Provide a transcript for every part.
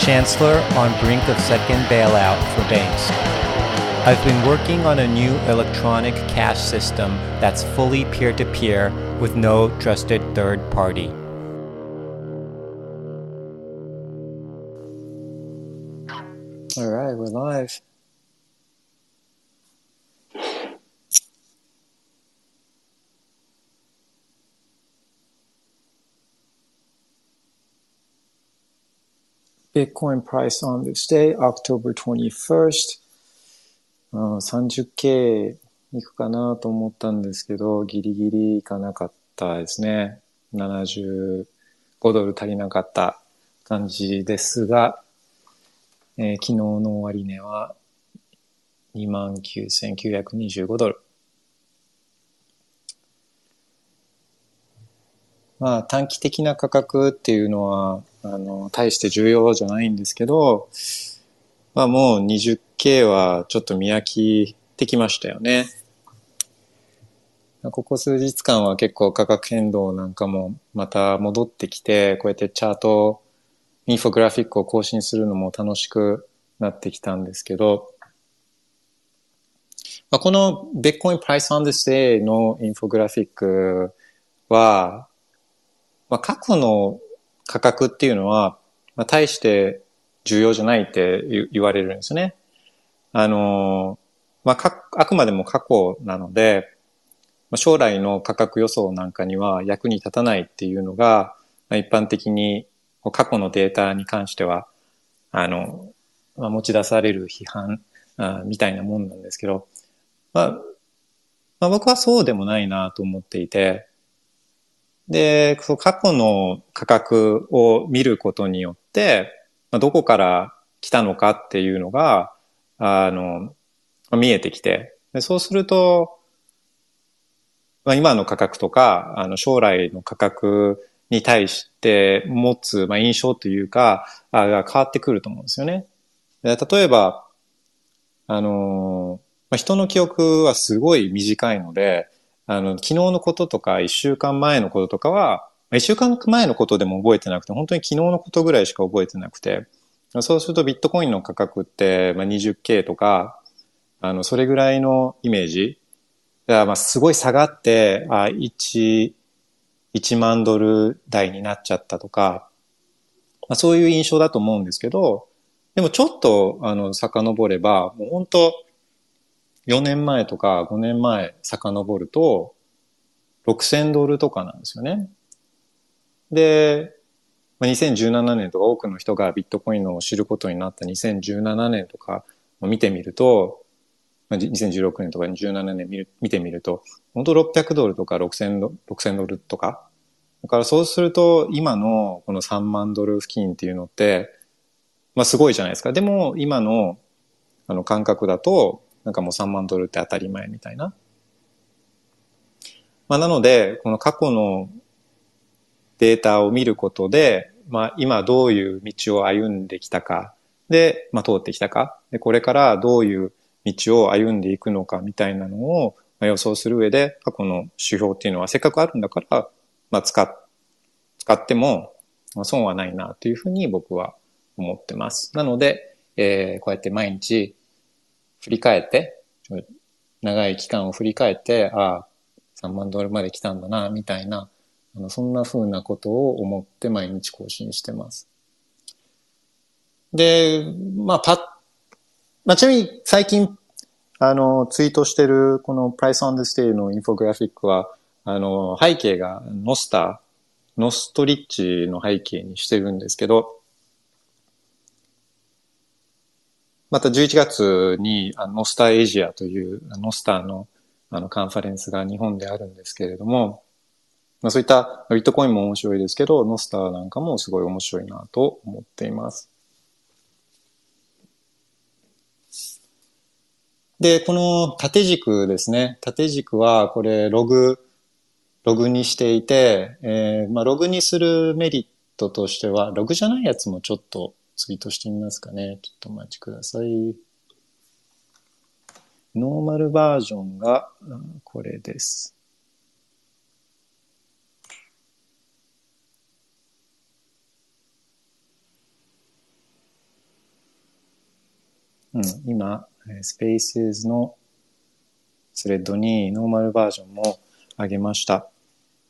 Chancellor on brink of second bailout for banks. I've been working on a new electronic cash system that's fully peer-to-peer with no trusted third party. 、we're live. Bitcoin price on this day, October 21st. 30K いくかなと思ったんですけど、ギリギリいかなかったですね。75ドル足りなかった感じですが、昨日の終値は 29,925 ドル。まあ短期的な価格っていうのは、大して重要じゃないんですけど、まあもう 20K はちょっと見飽きてきましたよね。ここ数日間は結構価格変動なんかもまた戻ってきて、こうやってチャート、インフォグラフィックを更新するのも楽しくなってきたんですけど、まあ、この Bitcoin Price on this day のインフォグラフィックは、まあ、過去の価格っていうのは、まあ、大して重要じゃないって言われるんですね。まあ、あくまでも過去なので、まあ、将来の価格予想なんかには役に立たないっていうのが、まあ、一般的に過去のデータに関しては、まあ、持ち出される批判みたいなもんなんですけど、まあ、僕はそうでもないなと思っていて、で、過去の価格を見ることによって、どこから来たのかっていうのが、見えてきて、でそうすると、まあ、今の価格とか、将来の価格に対して持つ、まあ、印象というか、が変わってくると思うんですよね。で例えば、まあ、人の記憶はすごい短いので、昨日のこととか、一週間前のこととかは、一週間前のことでも覚えてなくて、本当に昨日のことぐらいしか覚えてなくて、そうするとビットコインの価格って、まあ、20K とか、それぐらいのイメージ。まあ、すごい下がって、1万ドル台になっちゃったとか、まあ、そういう印象だと思うんですけど、でもちょっと、遡れば、もう本当、4年前とか5年前遡ると6000ドルとかなんですよね。で、2017年とか多くの人がビットコインを知ることになった2017年とかを見てみると、2016年とか17年見てみると、本当600ドルとか6000ドルとか。だからそうすると今のこの3万ドル付近っていうのって、まあすごいじゃないですか。でも今の感覚だと、なんかもう3万ドルって当たり前みたいな。まあなので、この過去のデータを見ることで、まあ今どういう道を歩んできたか、で、まあ通ってきたか、で、これからどういう道を歩んでいくのかみたいなのを予想する上で、過去の指標っていうのはせっかくあるんだから、まあ使っても損はないなというふうに僕は思ってます。なので、こうやって毎日、振り返って、長い期間を振り返って、ああ、3万ドルまで来たんだな、みたいな、そんな風なことを思って毎日更新してます。で、まあ、ちなみに最近、ツイートしてる、この Price on this day のインフォグラフィックは、背景がノストリッチの背景にしてるんですけど、また11月にノスターエイジアというノスターのカンファレンスが日本であるんですけれども、まあ、そういったビットコインも面白いですけど、ノスターなんかもすごい面白いなと思っています。で、この縦軸ですね。縦軸はこれログにしていて、ログにするメリットとしては、ログじゃないやつもちょっとツイートしてみますかね。ちょっとお待ちください。ノーマルバージョンがこれです。今、スペースのスレッドにノーマルバージョンも上げました。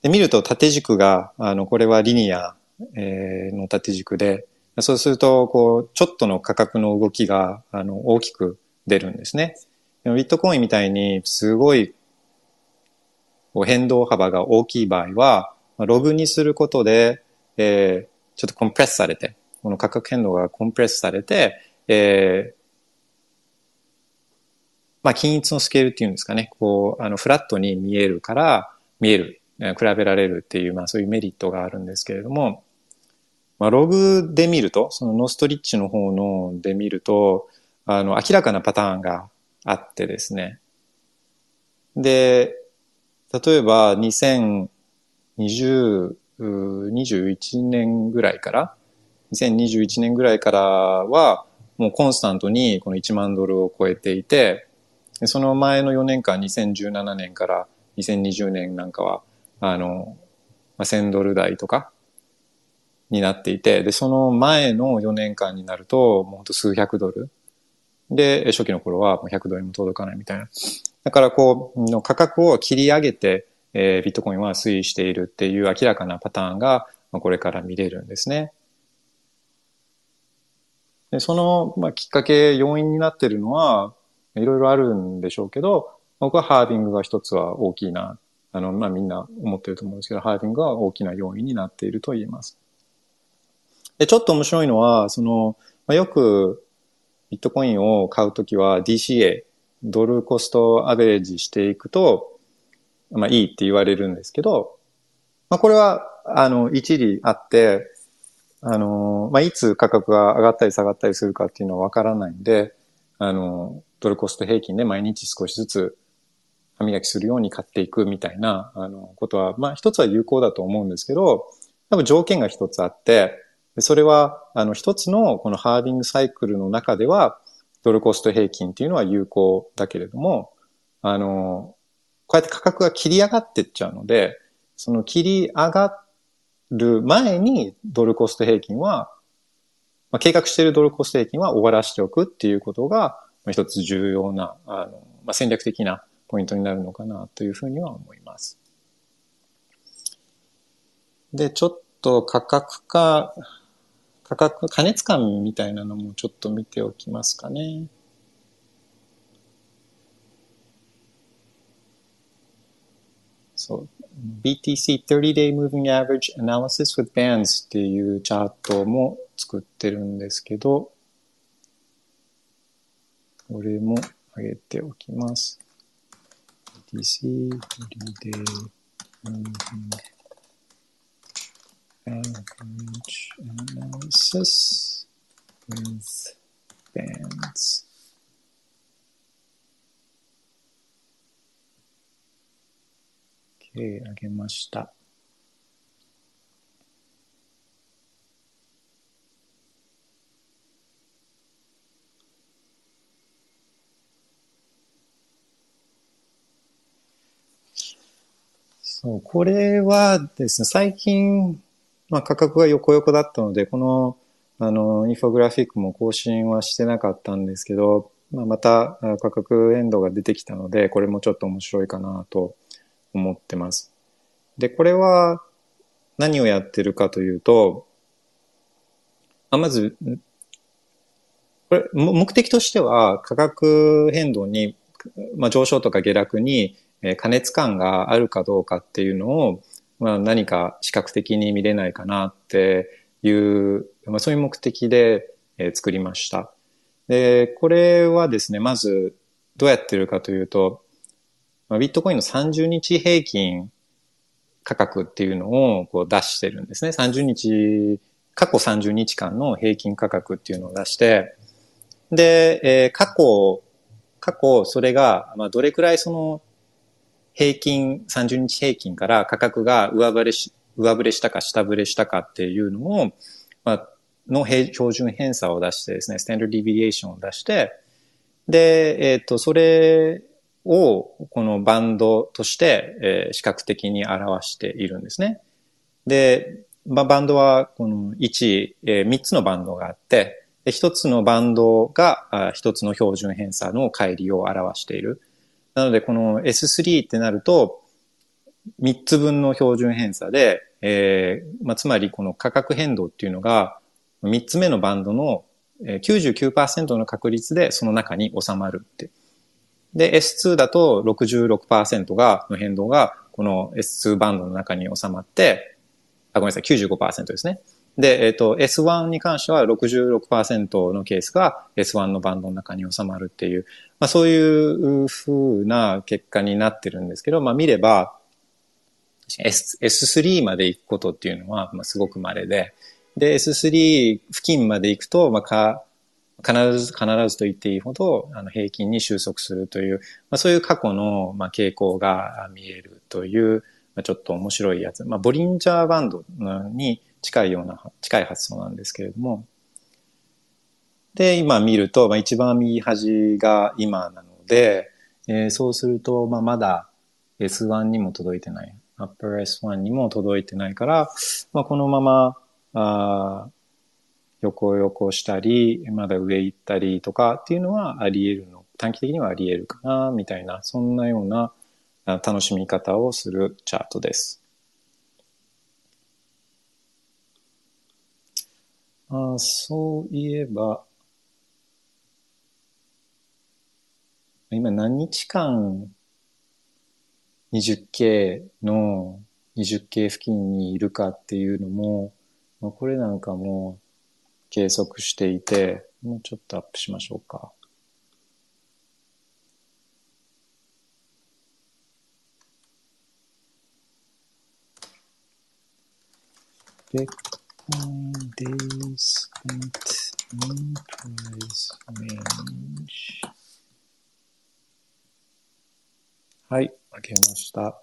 で、見ると縦軸が、これはリニアの縦軸で、そうすると、ちょっとの価格の動きが、大きく出るんですね。でもビットコインみたいに、すごい、変動幅が大きい場合は、ログにすることで、ちょっとコンプレスされて、この価格変動がコンプレスされて、均一のスケールっていうんですかね。フラットに見える、比べられるっていう、そういうメリットがあるんですけれども、ログで見ると、そのノストリッチの方ので見ると、明らかなパターンがあってですね。で、例えば2021年ぐらいからは、もうコンスタントにこの1万ドルを超えていて、その前の4年間、2017年から2020年なんかは、1000ドル台とかになっていて、で、その前の4年間になると、もうほんと数百ドル。で、初期の頃はもう100ドルにも届かないみたいな。だから価格を切り上げて、ビットコインは推移しているっていう明らかなパターンが、これから見れるんですね。で、その、きっかけ、要因になっているのは、いろいろあるんでしょうけど、僕はハービングが一つは大きいな。みんな思ってると思うんですけど、ハービングが大きな要因になっていると言えます。で、ちょっと面白いのは、よくビットコインを買うときは DCA、ドルコストアベレージしていくと、いいって言われるんですけど、これは、一理あって、いつ価格が上がったり下がったりするかっていうのはわからないんで、ドルコスト平均で毎日少しずつ歯磨きするように買っていくみたいなことは、一つは有効だと思うんですけど、多分条件が一つあって、それは一つのこのハービングサイクルの中ではドルコスト平均っていうのは有効だけれども、こうやって価格が切り上がってっちゃうので、その切り上がる前にドルコスト平均は、計画しているドルコスト平均は終わらしておくっていうことが、一つ重要な、戦略的なポイントになるのかなというふうには思います。で、ちょっと加熱感みたいなのもちょっと見ておきますかね。そう。BTC 30-day moving average analysis with bands っていうチャートも作ってるんですけど、これも上げておきます。BTC 30-day moving average analysis with bands。上げました。そう、これはですね、最近、価格が横だったので、この、インフォグラフィックも更新はしてなかったんですけど、また価格変動が出てきたので、これもちょっと面白いかなと思ってます。で、これは何をやってるかというと、まず、これ、目的としては価格変動に、上昇とか下落に過熱感があるかどうかっていうのを、何か視覚的に見れないかなっていう、そういう目的で作りました。で、これはですね、まずどうやってるかというと、ビットコインの30日平均価格っていうのを出してるんですね。過去30日間の平均価格っていうのを出して、で、過去過去それが、どれくらいその平均、30日平均から価格が上振れしたか下振れしたかっていうのを、の標準偏差を出してですね、スタンダードディビエーションを出して、で、それをこのバンドとして、視覚的に表しているんですね。で、バンドはこの3つのバンドがあって、で1つのバンドが1つの標準偏差の乖離を表している。なのでこの S3 ってなると、3つ分の標準偏差で、つまりこの価格変動っていうのが、3つ目のバンドの 99% の確率でその中に収まるって。で、S2 だと 66% の変動がこの S2 バンドの中に収まって、95% ですね。で、S1 に関しては 66% のケースが S1 のバンドの中に収まるっていう、そういう風な結果になってるんですけど、見れば、S3 まで行くことっていうのは、すごく稀で、で、S3 付近まで行くと、必ずと言っていいほど、平均に収束するという、そういう過去の、傾向が見えるという、ちょっと面白いやつ。ボリンジャーバンドに近い発想なんですけれども。で、今見ると、一番右端が今なので、そうすると、まだ S1 にも届いてない。Upper S1 にも届いてないから、このまま、横したり、まだ上行ったりとかっていうのはあり得るの。短期的にはあり得るかな、みたいな、そんなような楽しみ方をするチャートです。そういえば、今何日間 20K の 20K 付近にいるかっていうのも、これなんかも計測していて、もうちょっとアップしましょうか。Bitcoin days and price range。はい、開けました。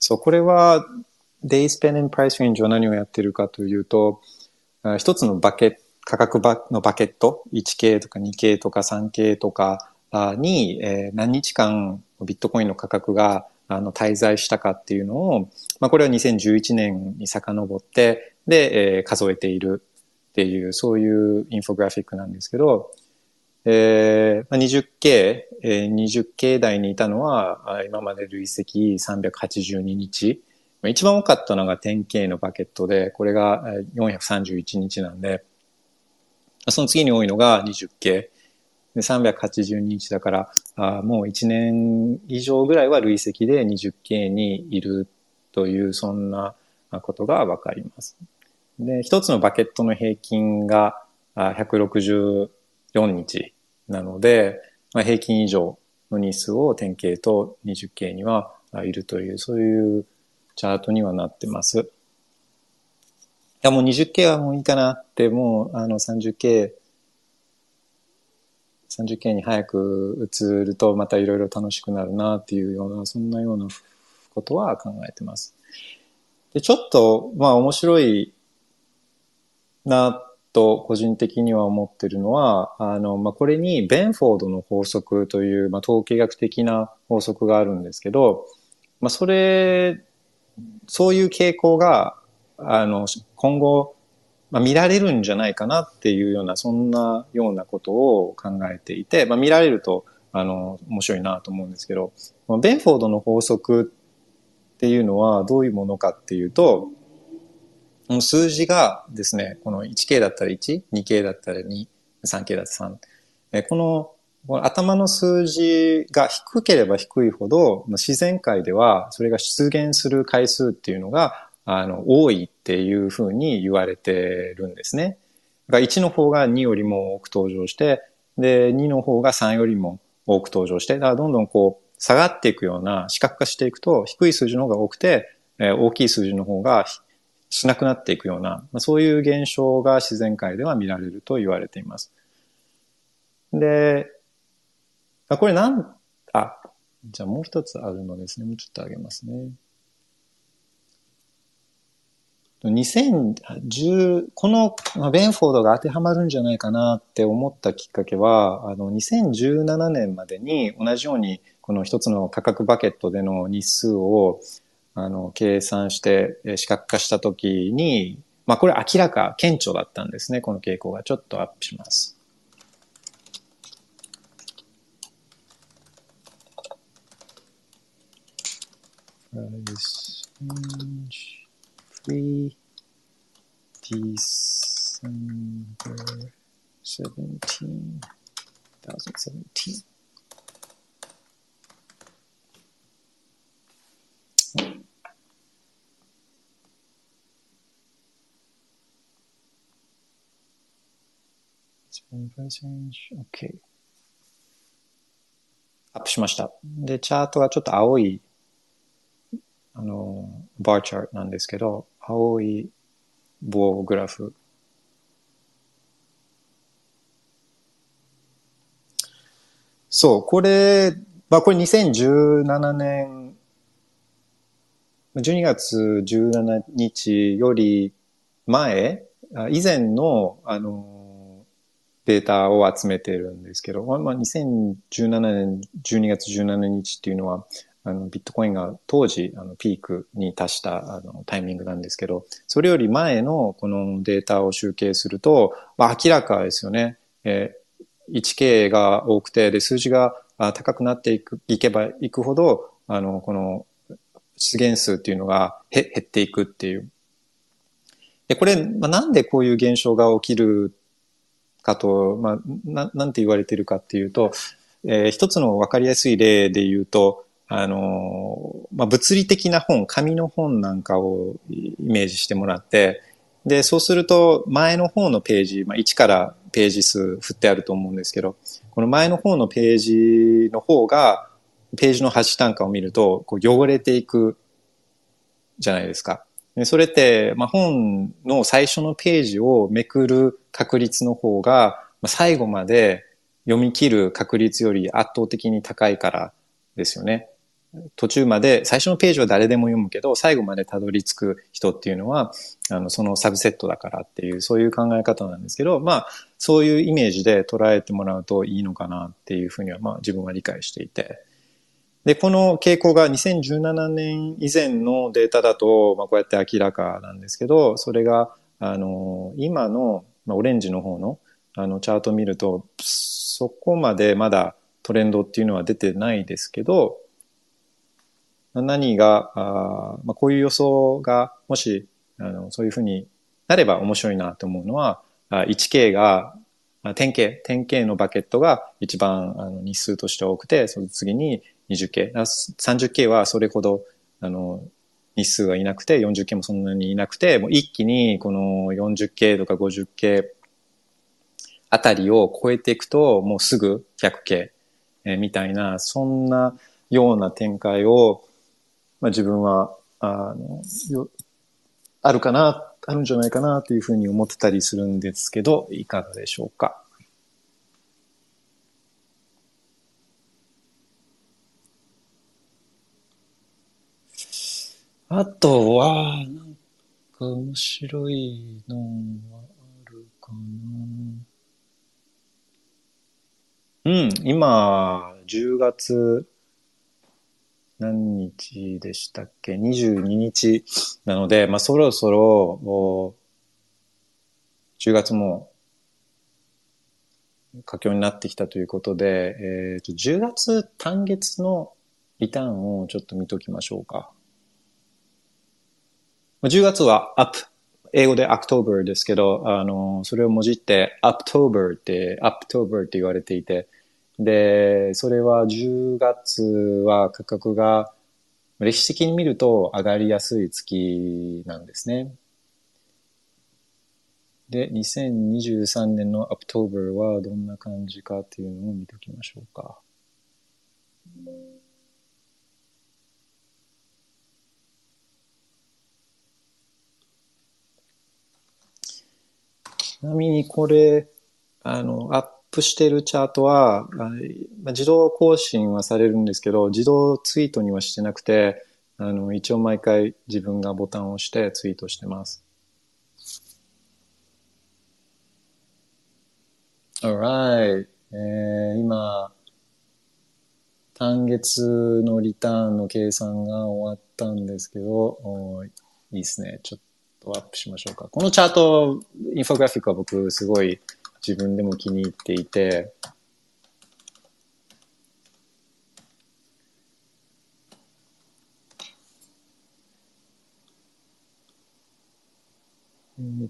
そう、これは、Days Pen and Price Range は何をやってるかというと、一つの価格のバケット、1K とか 2K とか 3K とかに、何日間ビットコインの価格が滞在したかっていうのを、これは2011年に遡って、で、数えているっていう、そういうインフォグラフィックなんですけど、20K 台にいたのは、今まで累積382日。一番多かったのが 10K のバケットで、これが431日なんで、その次に多いのが 20K。382日だから、もう1年以上ぐらいは累積で 20K にいるという、そんなことがわかります。で、一つのバケットの平均が164日。なので、平均以上の日数を 10K と 20K にはいるという、そういうチャートにはなってます。いや、もう 20K はもういいかなって、もう30K に早く移るとまたいろいろ楽しくなるなっていうような、そんなようなことは考えてます。で、ちょっと、面白いなと個人的には思ってるのは、これにベンフォードの法則という、統計学的な法則があるんですけど、そういう傾向が、今後、見られるんじゃないかなっていうような、そんなようなことを考えていて、見られると、面白いなと思うんですけど、ベンフォードの法則っていうのはどういうものかっていうと、数字がですね、この 1K だったら1、2K だったら2、3K だったら3。この頭の数字が低ければ低いほど、自然界ではそれが出現する回数っていうのが、多いっていうふうに言われてるんですね。が1の方が2よりも多く登場して、で、2の方が3よりも多く登場して、だからどんどんこう下がっていくような視覚化していくと、低い数字の方が多くて、大きい数字の方がしなくなっていくような、そういう現象が自然界では見られると言われています。で、これじゃあもう一つあるのですね。もうちょっと上げますね。このベンフォードが当てはまるんじゃないかなって思ったきっかけは、2017年までに同じようにこの一つの価格バケットでの日数を計算して視覚化したときに、これ明らか顕著だったんですね。この傾向がちょっとアップします。December 17, 2017. 7%、OK。 アップしました。で、チャートがちょっと青い。バーチャートなんですけど、青い棒グラフ。そう、これ2017年、12月17日より以前の、データを集めてるんですけど、2017年12月17日っていうのは、ビットコインが当時ピークに達したタイミングなんですけど、それより前のこのデータを集計すると、明らかですよね。1K が多くて、で、数字が高くなっていけばいくほど、この出現数っていうのが減っていくっていう。で、これ、なんでこういう現象が起きるかと、なんて言われてるかっていうと、一つの分かりやすい例で言うと、物理的な本、紙の本なんかをイメージしてもらって、で、そうすると前の方のページ、1からページ数振ってあると思うんですけど、この前の方のページの方が、ページの端なんかを見ると、汚れていくじゃないですか。で、それって、本の最初のページをめくる確率の方が、最後まで読み切る確率より圧倒的に高いからですよね。途中まで、最初のページは誰でも読むけど、最後までたどり着く人っていうのは、そのサブセットだからっていう、そういう考え方なんですけど、そういうイメージで捉えてもらうといいのかなっていうふうには、自分は理解していて。で、この傾向が2017年以前のデータだと、こうやって明らかなんですけど、それが、今の、オレンジの方の、チャートを見ると、そこまでまだトレンドっていうのは出てないですけど、何が、こういう予想が、もし、そういうふうになれば面白いなと思うのは、1K が、10K のバケットが一番日数として多くて、その次に 20K、30K はそれほど、日数がいなくて、40K もそんなにいなくて、もう一気にこの 40K とか 50K あたりを超えていくと、もうすぐ 100K、みたいな、そんなような展開を、自分は、あるんじゃないかなというふうに思ってたりするんですけど、いかがでしょうか。あとは、なんか面白いのはあるかな。今、10月、何日でしたっけ ?22 日なので、そろそろ、10月も佳境になってきたということで、10月単月のリターンをちょっと見ときましょうか。10月はアップ。英語で October ですけど、それをもじって、Uptober って言われていて、で、それは10月は価格が歴史的に見ると上がりやすい月なんですね。で、2023年の October はどんな感じかっていうのを見ておきましょうか。ちなみにこれ、アップしてるチャートは、自動更新はされるんですけど、自動ツイートにはしてなくて、一応毎回自分がボタンを押してツイートしてます。Alright、今、単月のリターンの計算が終わったんですけど、いいですね。ちょっとアップしましょうか。このチャート、インフォグラフィックは僕すごい自分でも気に入っていて、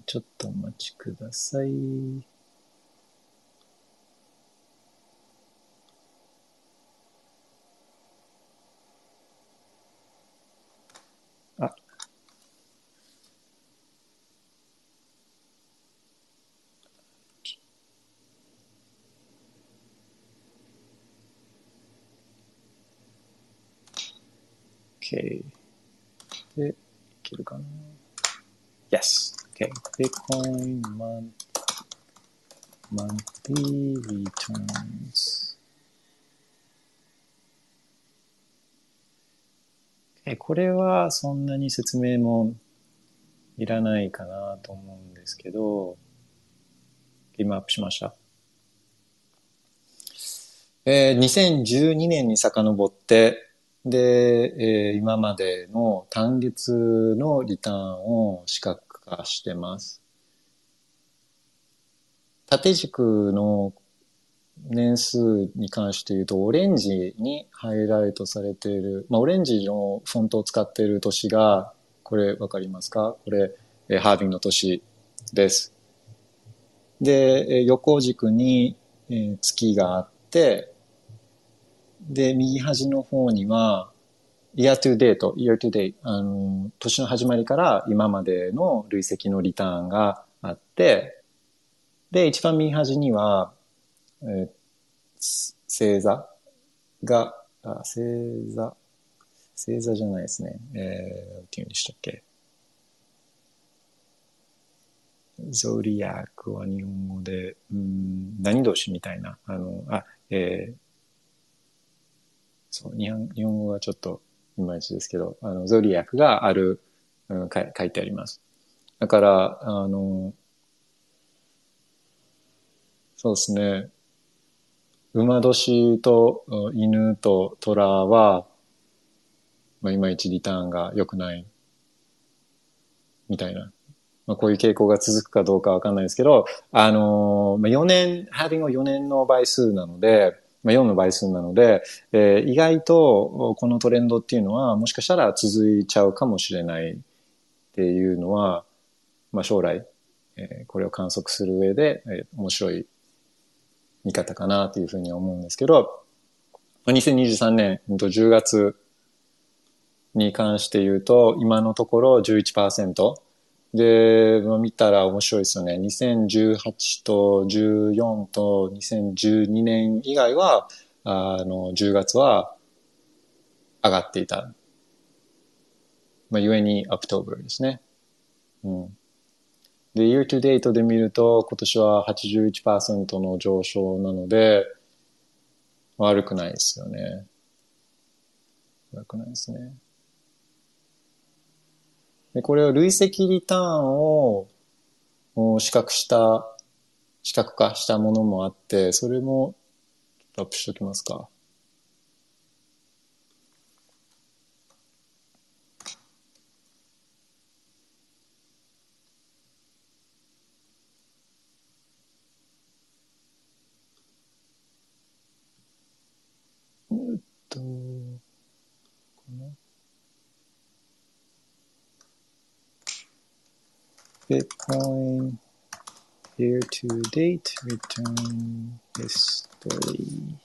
ちょっとお待ちください。OK。で、いけるかな ?Yes。OK。Bitcoin monthly returns。これはそんなに説明もいらないかなと思うんですけど、今アップしました。2012年に遡って、で、今までの単月のリターンを視覚化してます。縦軸の年数に関して言うと、オレンジにハイライトされている、オレンジのフォントを使っている年が、これわかりますか？これ、ハービングの年です。で、横軸に、月があって、で、右端の方には、year to date、年の始まりから今までの累積のリターンがあって、で、一番右端には、星座じゃないですね。なんていうんでしたっけ。ゾリアックは日本語で、何年みたいな、そう、日本語はちょっといまいちですけど、ゾリアックがある、書いてあります。だから、そうですね。馬年と犬と虎は、いまいちリターンが良くない。みたいな。こういう傾向が続くかどうかわかんないですけど、ハービングを4年の倍数なので、4の倍数なので、意外とこのトレンドっていうのはもしかしたら続いちゃうかもしれないっていうのは、将来、これを観測する上で、面白い見方かなというふうに思うんですけど、2023年10月に関して言うと、今のところ 11%。で、見たら面白いですよね。2018と14と2012年以外は、10月は上がっていた。ゆえに、October ですね。で、year to date で見ると、今年は 81% の上昇なので、悪くないですよね。悪くないですね。で、これを累積リターンを視覚化したものもあって、それもアップしておきますか。Bitcoin year to date return history.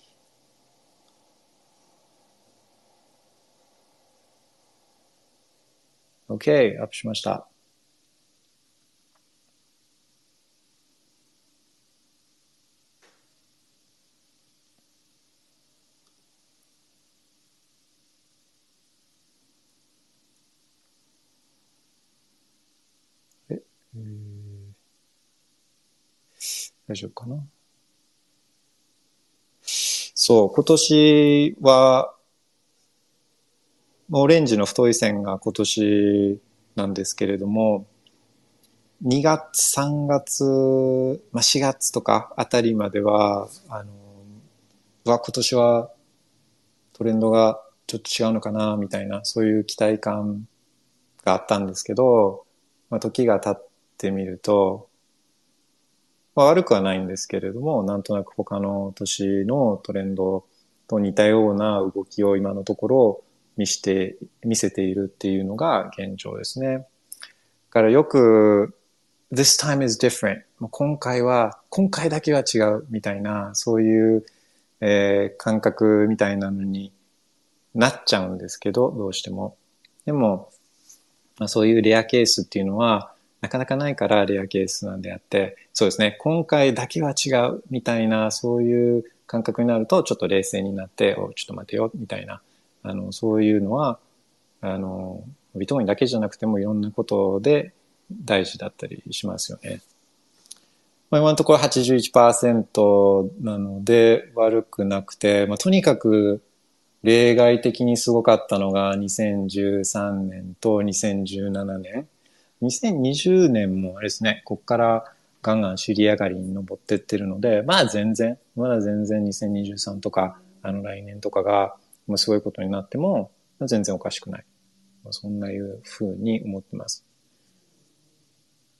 アップしました。大丈夫かな。そう、今年は、オレンジの太い線が今年なんですけれども、2月、3月、まあ、4月とかあたりまでは、今年はトレンドがちょっと違うのかな、みたいな、そういう期待感があったんですけど、まあ、時が経ってみると、まあ、悪くはないんですけれども、なんとなく他の年のトレンドと似たような動きを今のところ見せているっていうのが現状ですね。だからよく This time is different、 今回だけは違うみたいな、そういう、感覚みたいなのになっちゃうんですけど、どうしても。でも、まあ、そういうレアケースっていうのはなかなかないからレアケースなんであって、そうですね、今回だけは違うみたいな、そういう感覚になるとちょっと冷静になって、お、ちょっと待てよみたいな、そういうのは、ビットコインだけじゃなくてもいろんなことで大事だったりしますよね。まあ、今のところ 81% なので悪くなくて、まあ、とにかく例外的にすごかったのが2013年と2017年。2020年もあれですね、こっからガンガン尻上がりに上ってってるので、まあまだ全然2023とか、来年とかが、もうすごいことになっても、全然おかしくない。そんないうふうに思ってます。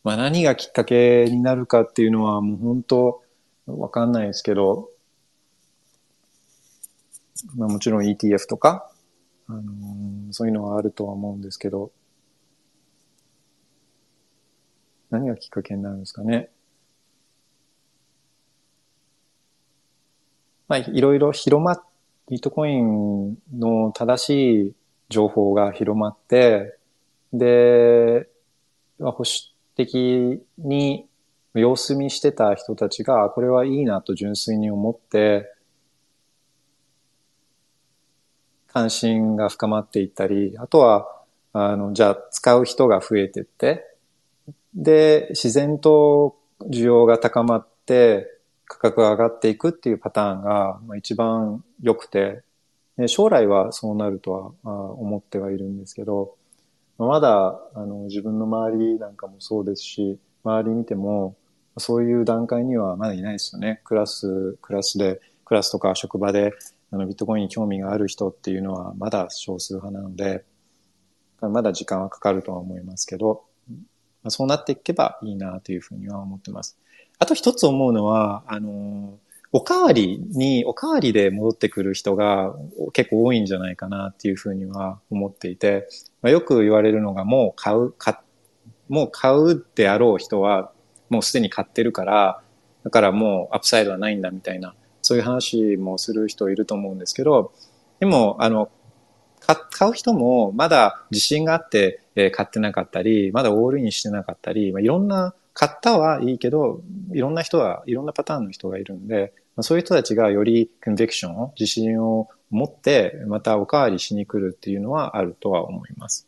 まあ何がきっかけになるかっていうのはもう本当わかんないですけど、まあもちろん ETF とか、そういうのはあるとは思うんですけど、何がきっかけになるんですかね。まあ、いろいろビットコインの正しい情報が広まって、で、保守的に様子見してた人たちが、これはいいなと純粋に思って、関心が深まっていったり、あとは、じゃあ使う人が増えてって、で、自然と需要が高まって価格が上がっていくっていうパターンが一番良くて、将来はそうなるとは思ってはいるんですけど、まだ自分の周りなんかもそうですし、周り見てもそういう段階にはまだいないですよね。クラスとか職場でビットコインに興味がある人っていうのはまだ少数派なので、まだ時間はかかるとは思いますけど、そうなっていけばいいなというふうには思ってます。あと一つ思うのは、おかわりで戻ってくる人が結構多いんじゃないかなっていうふうには思っていて、まあ、よく言われるのがもう買うであろう人はもうすでに買ってるから、だからもうアップサイドはないんだみたいな、そういう話もする人いると思うんですけど、でも、買う人もまだ自信があって買ってなかったり、まだオールインしてなかったり、いろんな、買ったはいいけど、いろんなパターンの人がいるんで、そういう人たちがよりコンビクションを、自信を持って、またおかわりしに来るっていうのはあるとは思います。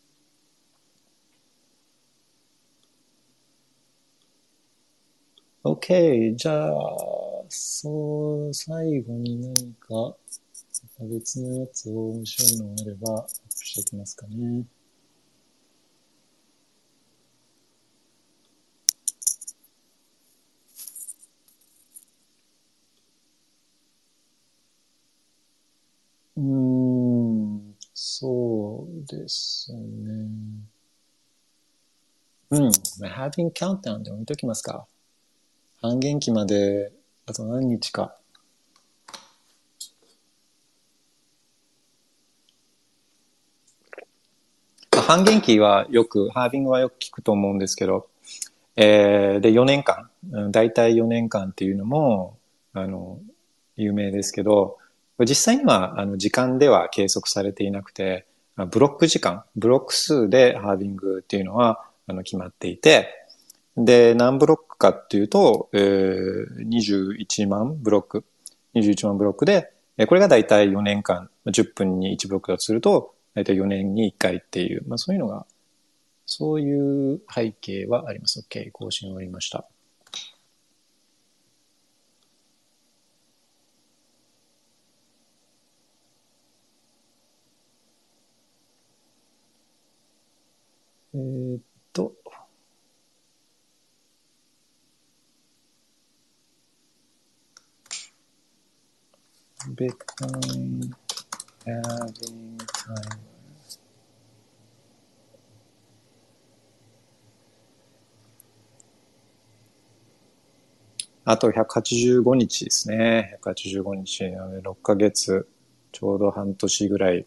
OK、じゃあ、最後に何か、別のやつを面白いのがあればアップしておきますかね。そうですね。ハービングカウントダウンで置いときますか。半減期まであと何日か。半減期はハービングはよく聞くと思うんですけど、で、4年間、大体4年間っていうのも、有名ですけど、実際には、時間では計測されていなくて、ブロック数でハービングっていうのは、決まっていて、で、何ブロックかっていうと、21万ブロックで、これがだいたい4年間、10分に1ブロックだとすると、だいたい4年に1回っていう、まあそういうのが、そういう背景はあります。OK、更新終わりました。Bitcoin adding timer.あと185日ですね。185日なので6ヶ月、ちょうど半年ぐらい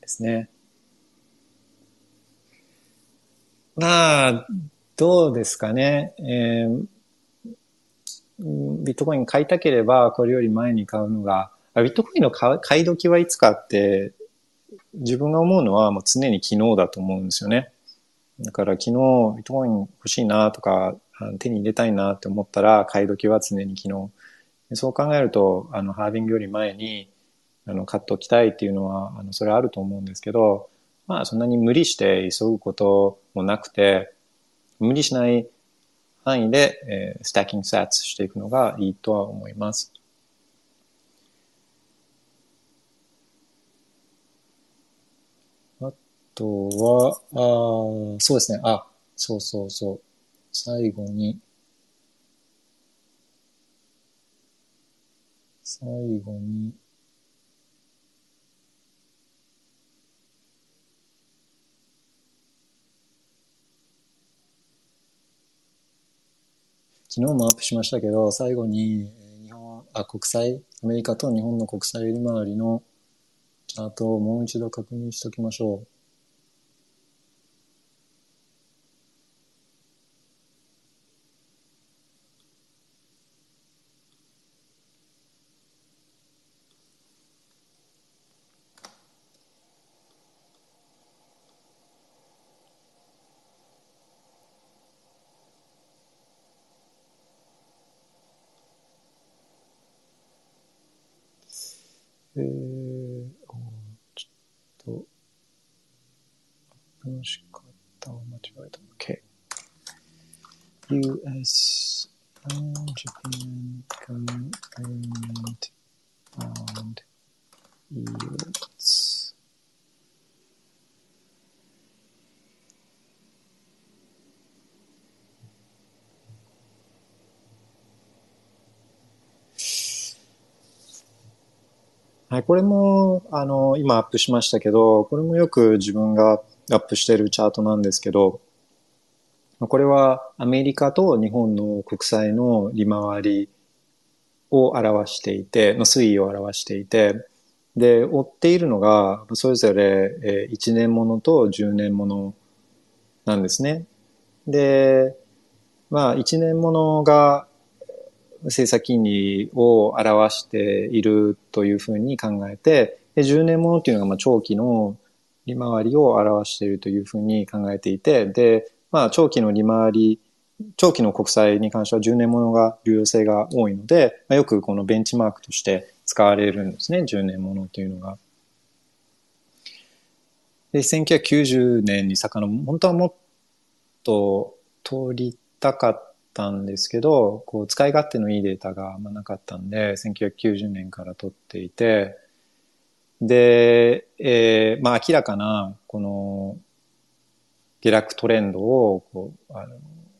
ですね。まあ、どうですかね。ビットコイン買いたければ、これより前に買うのが、ビットコインの買い時はいつかって、自分が思うのはもう常に昨日だと思うんですよね。だから昨日、ビットコイン欲しいなとか、手に入れたいなって思ったら、買い時は常に昨日。そう考えると、ハービングより前に、買っときたいっていうのは、それはあると思うんですけど、まあ、そんなに無理して急ぐこともなくて、無理しない範囲で、スタッキングセットしていくのがいいとは思います。あとは、そうですね。そう。最後に、昨日もアップしましたけど、最後にアメリカと日本の国債利回りのチャートをもう一度確認しておきましょう。仕方を間違えた。OK。US and Japan government bond yields。はい、これも、今アップしましたけど、これもよく自分がアップしているチャートなんですけど、これはアメリカと日本の国債の利回りを表していて、の推移を表していて、で、追っているのが、それぞれ1年ものと10年ものなんですね。で、まあ、1年ものが政策金利を表しているというふうに考えて、で10年ものっていうのがまあ長期の利回りを表しているというふうに考えていて、で、まあ、長期の国債に関しては10年ものが流用性が多いので、よくこのベンチマークとして使われるんですね、10年ものというのが。で、1990年に本当はもっと取りたかったんですけど、こう、使い勝手のいいデータがあんまなかったんで、1990年から取っていて、で、まあ明らかな、この、下落トレンドを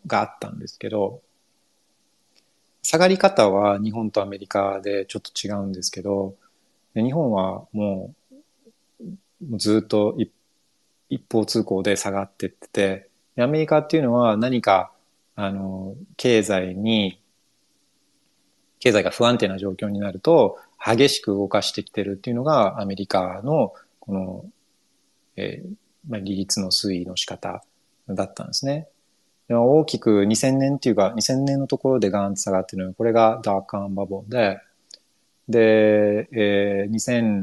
があったんですけど、下がり方は日本とアメリカでちょっと違うんですけど、日本はもう、ずっと一方通行で下がってってて、アメリカっていうのは何か、経済が不安定な状況になると、激しく動かしてきてるっていうのがアメリカのこの、利率の推移の仕方だったんですね。で大きく2000年のところでガーンと下がってるのが、これがダークアンバボンで、で、2008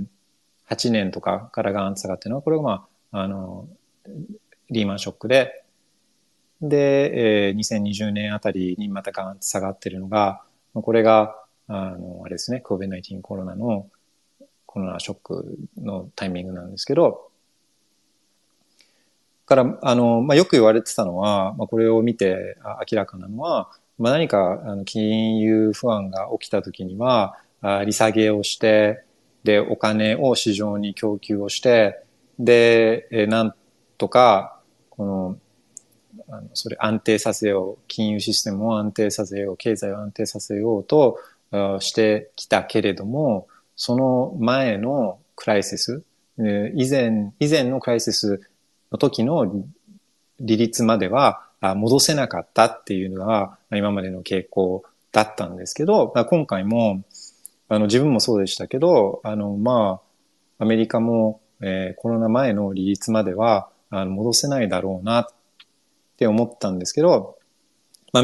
年とかからガーンと下がってるのは、これがまあ、リーマンショックで、で、2020年あたりにまたガーンと下がってるのが、これが、あれですね、COVID-19 コロナショックのタイミングなんですけど、から、よく言われてたのは、これを見て明らかなのは、何か、金融不安が起きた時には、利下げをして、で、お金を市場に供給をして、で、なんとか、安定させよう、金融システムを安定させよう、経済を安定させようと、してきたけれども、その前のクライシス、以前のクライシスの時の利率までは戻せなかったっていうのが今までの傾向だったんですけど、今回も自分もそうでしたけど、アメリカも、コロナ前の利率までは戻せないだろうなって思ったんですけど、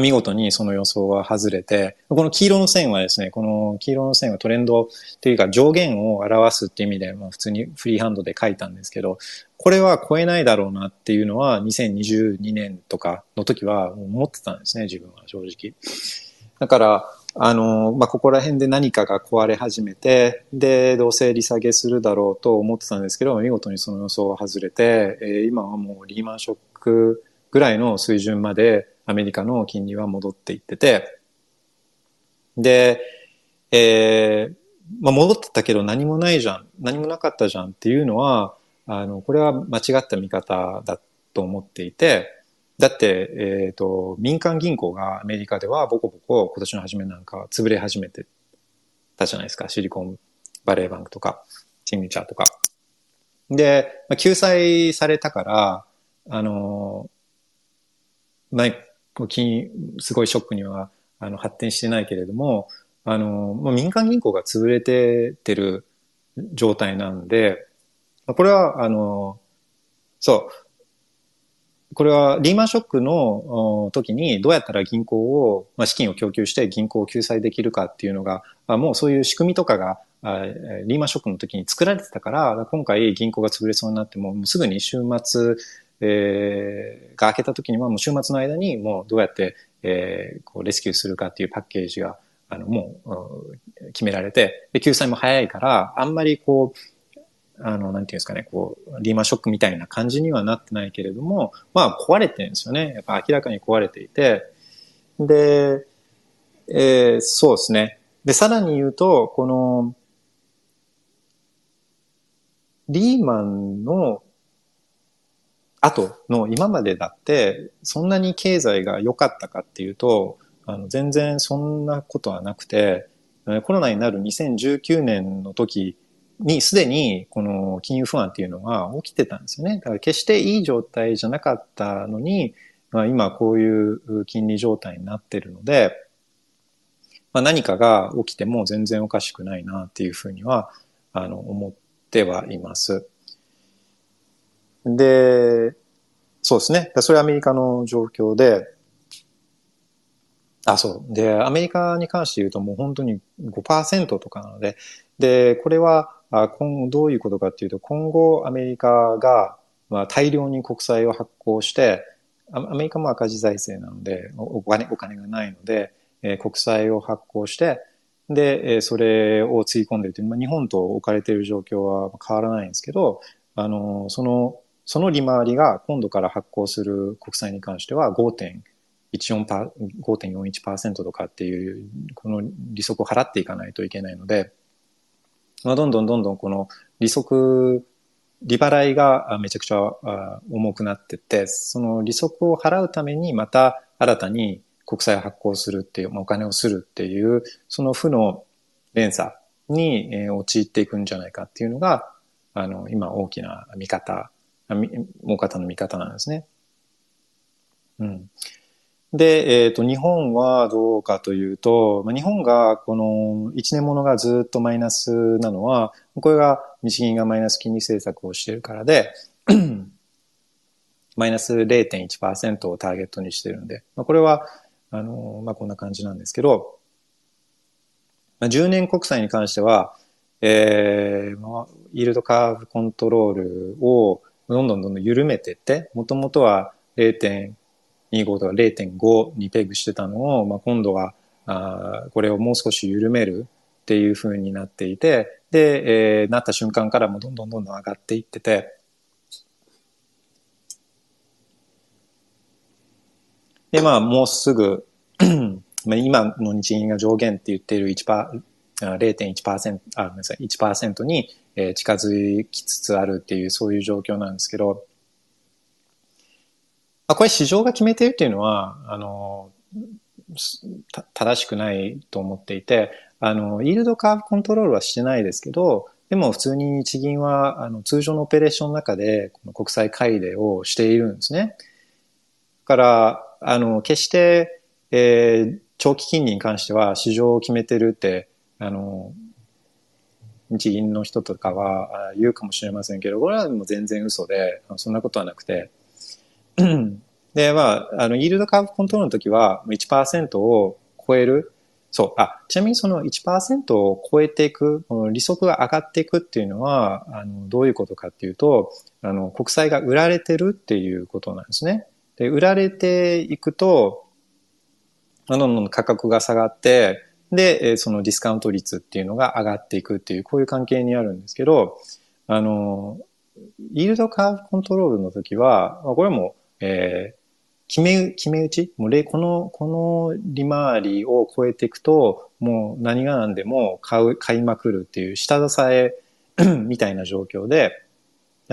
見事にその予想は外れて、この黄色の線はですね、この黄色の線はトレンドというか上限を表すっていう意味で、普通にフリーハンドで書いたんですけど、これは超えないだろうなっていうのは2022年とかの時は思ってたんですね、自分は正直。だから、ここら辺で何かが壊れ始めて、で、どうせ利下げするだろうと思ってたんですけど、見事にその予想は外れて、今はもうリーマンショックぐらいの水準までアメリカの金利は戻っていってて、で、戻ってたけど何もないじゃん、何もなかったじゃんっていうのは、これは間違った見方だと思っていて、だって、民間銀行がアメリカではボコボコ今年の初めなんか潰れ始めてたじゃないですか。シリコンバレーバンクとか、シグネチャーとか。で、救済されたから、すごいショックには発展してないけれども、もう民間銀行が潰れてってる状態なんで、これは、これはリーマンショックの時にどうやったら銀行を、資金を供給して銀行を救済できるかっていうのが、もうそういう仕組みとかがリーマンショックの時に作られてたから、今回銀行が潰れそうになってもうすぐに週末が明けた時にはもう週末の間にもうどうやってレスキューするかっていうパッケージがもう決められて、で救済も早いから、あんまりなんていうんですかね、リーマンショックみたいな感じにはなってないけれども、壊れてるんですよね。やっぱ明らかに壊れていて。で、そうですね。で、さらに言うと、リーマンの後の今までだって、そんなに経済が良かったかっていうと、全然そんなことはなくて、コロナになる2019年の時、にすでにこの金融不安っていうのが起きてたんですよね。だから決していい状態じゃなかったのに、今こういう金利状態になってるので、何かが起きても全然おかしくないなっていうふうには思ってはいます。で、そうですね。それはアメリカの状況で、で、アメリカに関して言うともう本当に 5% とかなので、で、これは今後どういうことかっていうと、今後アメリカが大量に国債を発行して、アメリカも赤字財政なので、お金がないので、国債を発行して、で、それをつぎ込んでいるという、日本と置かれている状況は変わらないんですけど、その利回りが今度から発行する国債に関しては 5.41% とかっていう、この利息を払っていかないといけないので、どんどんこの利払いがめちゃくちゃ重くなってって、その利息を払うためにまた新たに国債を発行するっていう、お金をするっていう、その負の連鎖に陥っていくんじゃないかっていうのが、今大きな大方の見方なんですね。うん。で、日本はどうかというと、日本がこの1年ものがずっとマイナスなのは、これが日銀がマイナス金利政策をしているからで、マイナス 0.1% をターゲットにしているんで、これは、こんな感じなんですけど、10年国債に関しては、イールドカーブコントロールをどんどん緩めていって、もともとは 0.25 とか 0.5 にペグしてたのを、今度はこれをもう少し緩めるっていう風になっていて、で、なった瞬間からもどんどん上がっていってて、で、もうすぐ、今の日銀が上限って言っている 1% に近づきつつあるっていう、そういう状況なんですけど、これ市場が決めているっていうのは、正しくないと思っていて、イールドカーブコントロールはしてないですけど、でも普通に日銀は通常のオペレーションの中でこの国債買い入れをしているんですね。だから決して、長期金利に関しては市場を決めてるって日銀の人とかは言うかもしれませんけど、これはもう全然嘘で、そんなことはなくてで、イールドカーブコントロールの時は 1% を超える、ちなみにその 1% を超えていく、利息が上がっていくっていうのは、どういうことかっていうと、国債が売られてるっていうことなんですね。で、売られていくと、どんどん価格が下がって、で、そのディスカウント率っていうのが上がっていくっていう、こういう関係にあるんですけど、イールドカーブコントロールの時は、これも、決め打ち、もうこの利回りを超えていくと、もう何が何でも買いまくるっていう下支えみたいな状況で、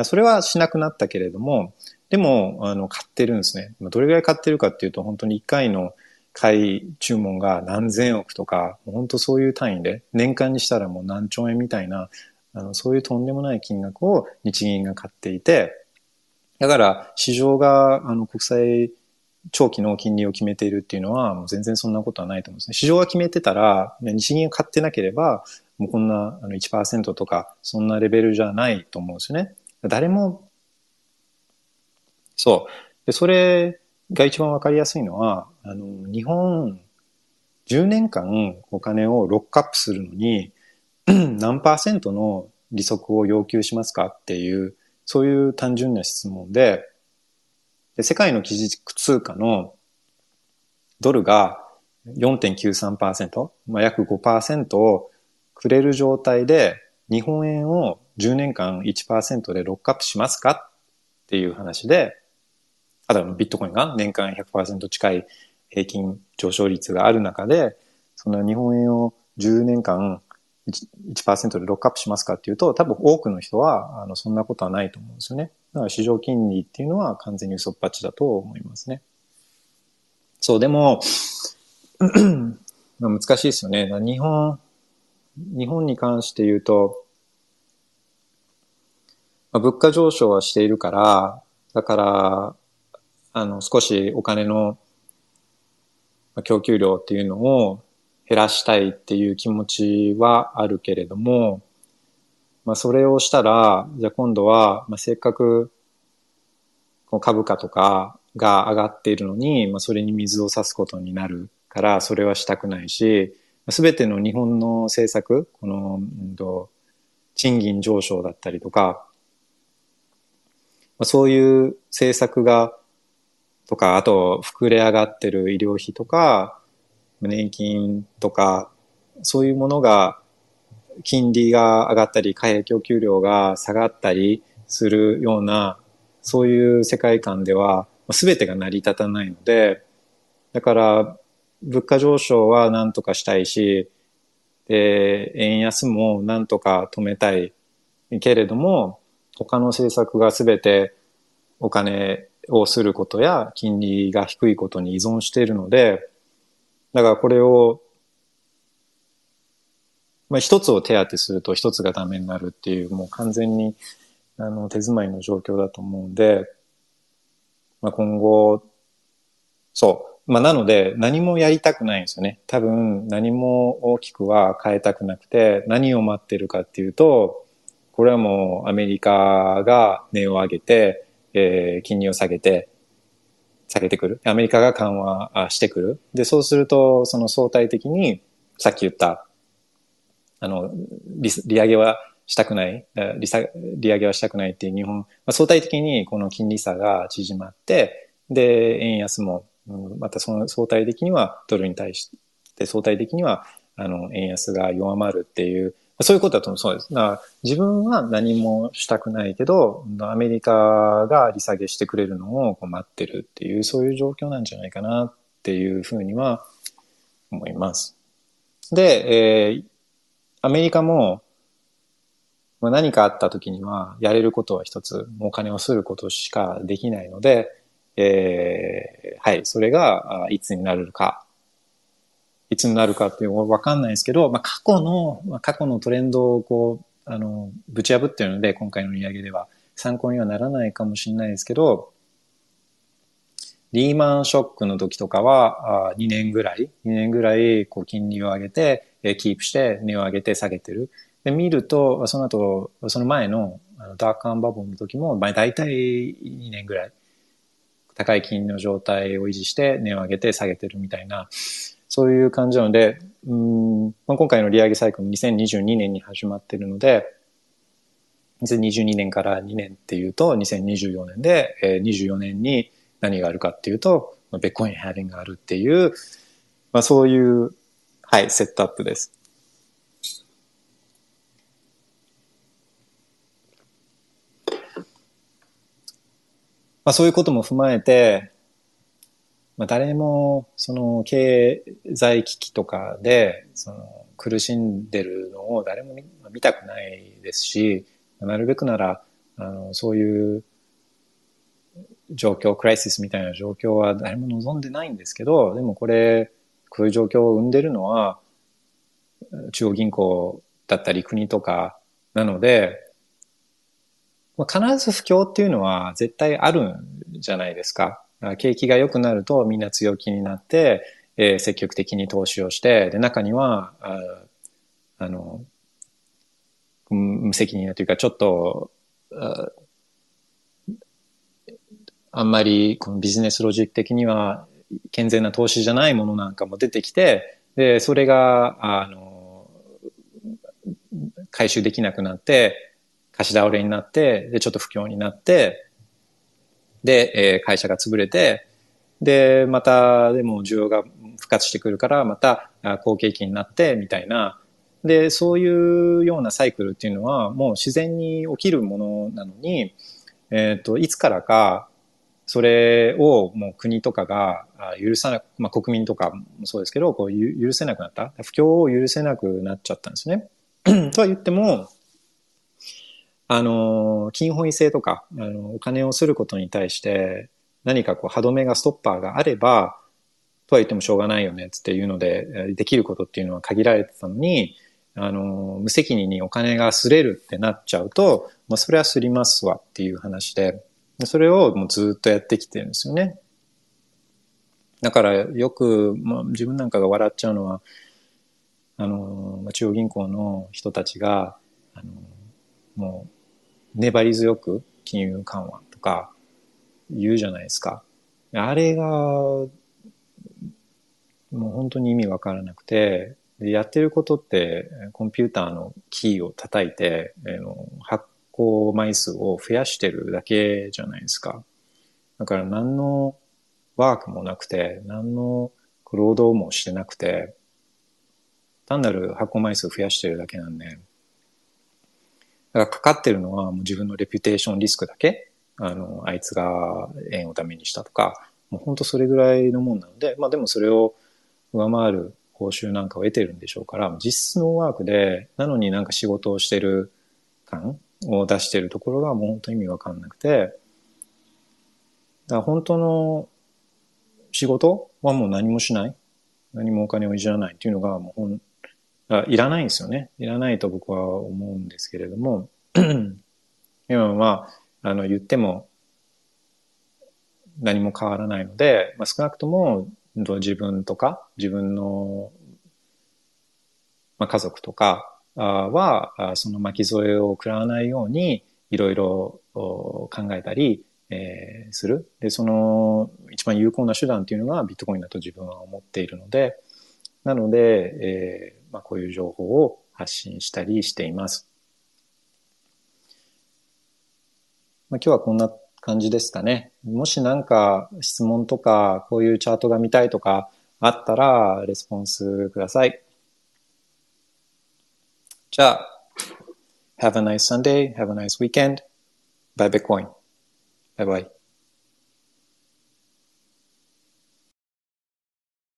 それはしなくなったけれども、でも、買ってるんですね。どれぐらい買ってるかっていうと、本当に1回の買い注文が何千億とか、本当そういう単位で、年間にしたらもう何兆円みたいな、そういうとんでもない金額を日銀が買っていて、だから市場が国債長期の金利を決めているっていうのはもう全然そんなことはないと思うんですね。市場が決めてたら、日銀が買ってなければもうこんな1% とかそんなレベルじゃないと思うんですよね。誰も、で、それが一番わかりやすいのは、日本10年間お金をロックアップするのに何%の利息を要求しますかっていう、そういう単純な質問で、世界の基軸通貨のドルが 4.93%、約 5% をくれる状態で日本円を10年間 1% でロックアップしますかっていう話で、あとはビットコインが年間 100% 近い平均上昇率がある中で、その日本円を10年間1% でロックアップしますかっていうと、多分多くの人はそんなことはないと思うんですよね。だから市場金利っていうのは完全に嘘っぱちだと思いますね。でも難しいですよね。日本に関して言うと、物価上昇はしているから、だから少しお金の供給量っていうのを減らしたいっていう気持ちはあるけれども、それをしたら、じゃあ今度は、せっかく株価とかが上がっているのに、それに水を差すことになるから、それはしたくないし、すべての日本の政策、この、賃金上昇だったりとか、そういう政策が、とか、あと、膨れ上がってる医療費とか、年金とか、そういうものが、金利が上がったり、貨幣供給量が下がったりするような、そういう世界観では、全てが成り立たないので、だから、物価上昇は何とかしたいし、円安も何とか止めたいけれども、他の政策が全てお金をすることや、金利が低いことに依存しているので、だからこれを、一つを手当てすると一つがダメになるっていう、もう完全に、手詰まりの状況だと思うんで、今後、なので、何もやりたくないんですよね。多分、何も大きくは変えたくなくて、何を待ってるかっていうと、これはもうアメリカが値を上げて、金利を下げてくる。アメリカが緩和してくる。で、そうすると、その相対的に、さっき言った、利上げはしたくないっていう日本、相対的にこの金利差が縮まって、で、円安も、またその相対的にはドルに対して、相対的には、円安が弱まるっていう、そういうことだとそうです。だから自分は何もしたくないけど、アメリカが利下げしてくれるのを待ってるっていう、そういう状況なんじゃないかなっていうふうには思います。で、アメリカも、何かあった時にはやれることは一つ、お金をすることしかできないので、それがいつになるかいつになるかっていうのは分かんないですけど、まあ、過去のトレンドをこうぶち破ってるので今回の利上げでは参考にはならないかもしれないですけど、リーマンショックの時とかは2年ぐらいこう金利を上げてキープして値を上げて下げてる。で見るとその後その前のダークアンバブルの時もだいたい2年ぐらい高い金利の状態を維持して値を上げて下げてるみたいな、そういう感じなので、今回の利上げサイクル2022年に始まってるので、2022年から2年っていうと2024年で、24年に何があるかっていうとビットコインハーディングがあるっていう、まあ、そういう、はい、セットアップです。まあ、そういうことも踏まえて、まあ、誰もその経済危機とかでその苦しんでるのを誰も見たくないですし、なるべくならそういう状況、クライシスみたいな状況は誰も望んでないんですけど、でもこういう状況を生んでるのは中央銀行だったり国とかなので、必ず不況っていうのは絶対あるんじゃないですか。景気が良くなるとみんな強気になって、積極的に投資をして、で中には無責任なというかちょっとあんまりこのビジネスロジック的には健全な投資じゃないものなんかも出てきて、でそれが回収できなくなって貸し倒れになって、でちょっと不況になって、で会社が潰れて、でまたでも需要が復活してくるからまた好景気になってみたいな、でそういうようなサイクルっていうのはもう自然に起きるものなのに、いつからかそれをもう国とかが許さなく、まあ、国民とかもそうですけどこう許せなくなった、不況を許せなくなっちゃったんですねとは言っても金本位制とかお金をすることに対して何かこう歯止めがストッパーがあればとは言ってもしょうがないよねっていうのでできることっていうのは限られてたのに、無責任にお金がすれるってなっちゃうと、まあ、それはすりますわっていう話で、それをもうずっとやってきてるんですよね。だからよく、まあ、自分なんかが笑っちゃうのは中央銀行の人たちがもう粘り強く金融緩和とか言うじゃないですか。あれがもう本当に意味わからなくて、やってることってコンピューターのキーを叩いて発行枚数を増やしてるだけじゃないですか。だから何のワークもなくて何の労働もしてなくて単なる発行枚数を増やしてるだけなんで、だからかかってるのはもう自分のレピュテーションリスクだけ、あいつが円をダメにしたとかもう本当それぐらいのもんなので、まあでもそれを上回る報酬なんかを得てるんでしょうから、実質のワークでなのになんか仕事をしてる感を出してるところがもう本当に意味わかんなくて、だから本当の仕事はもう何もしない、何もお金をいじらないっていうのがもういらないんですよね。いらないと僕は思うんですけれども今は言っても何も変わらないので、まあ、少なくとも自分とか自分の家族とかはその巻き添えを食らわないようにいろいろ考えたりする。でその一番有効な手段というのがビットコインだと自分は思っているので、なのでまあ、こういう情報を発信したりしています。まあ、今日はこんな感じですかね。もし何か質問とかこういうチャートが見たいとかあったらレスポンスください。じゃあ Have a nice Sunday, have a nice weekend. Bye Bitcoin. Bye bye.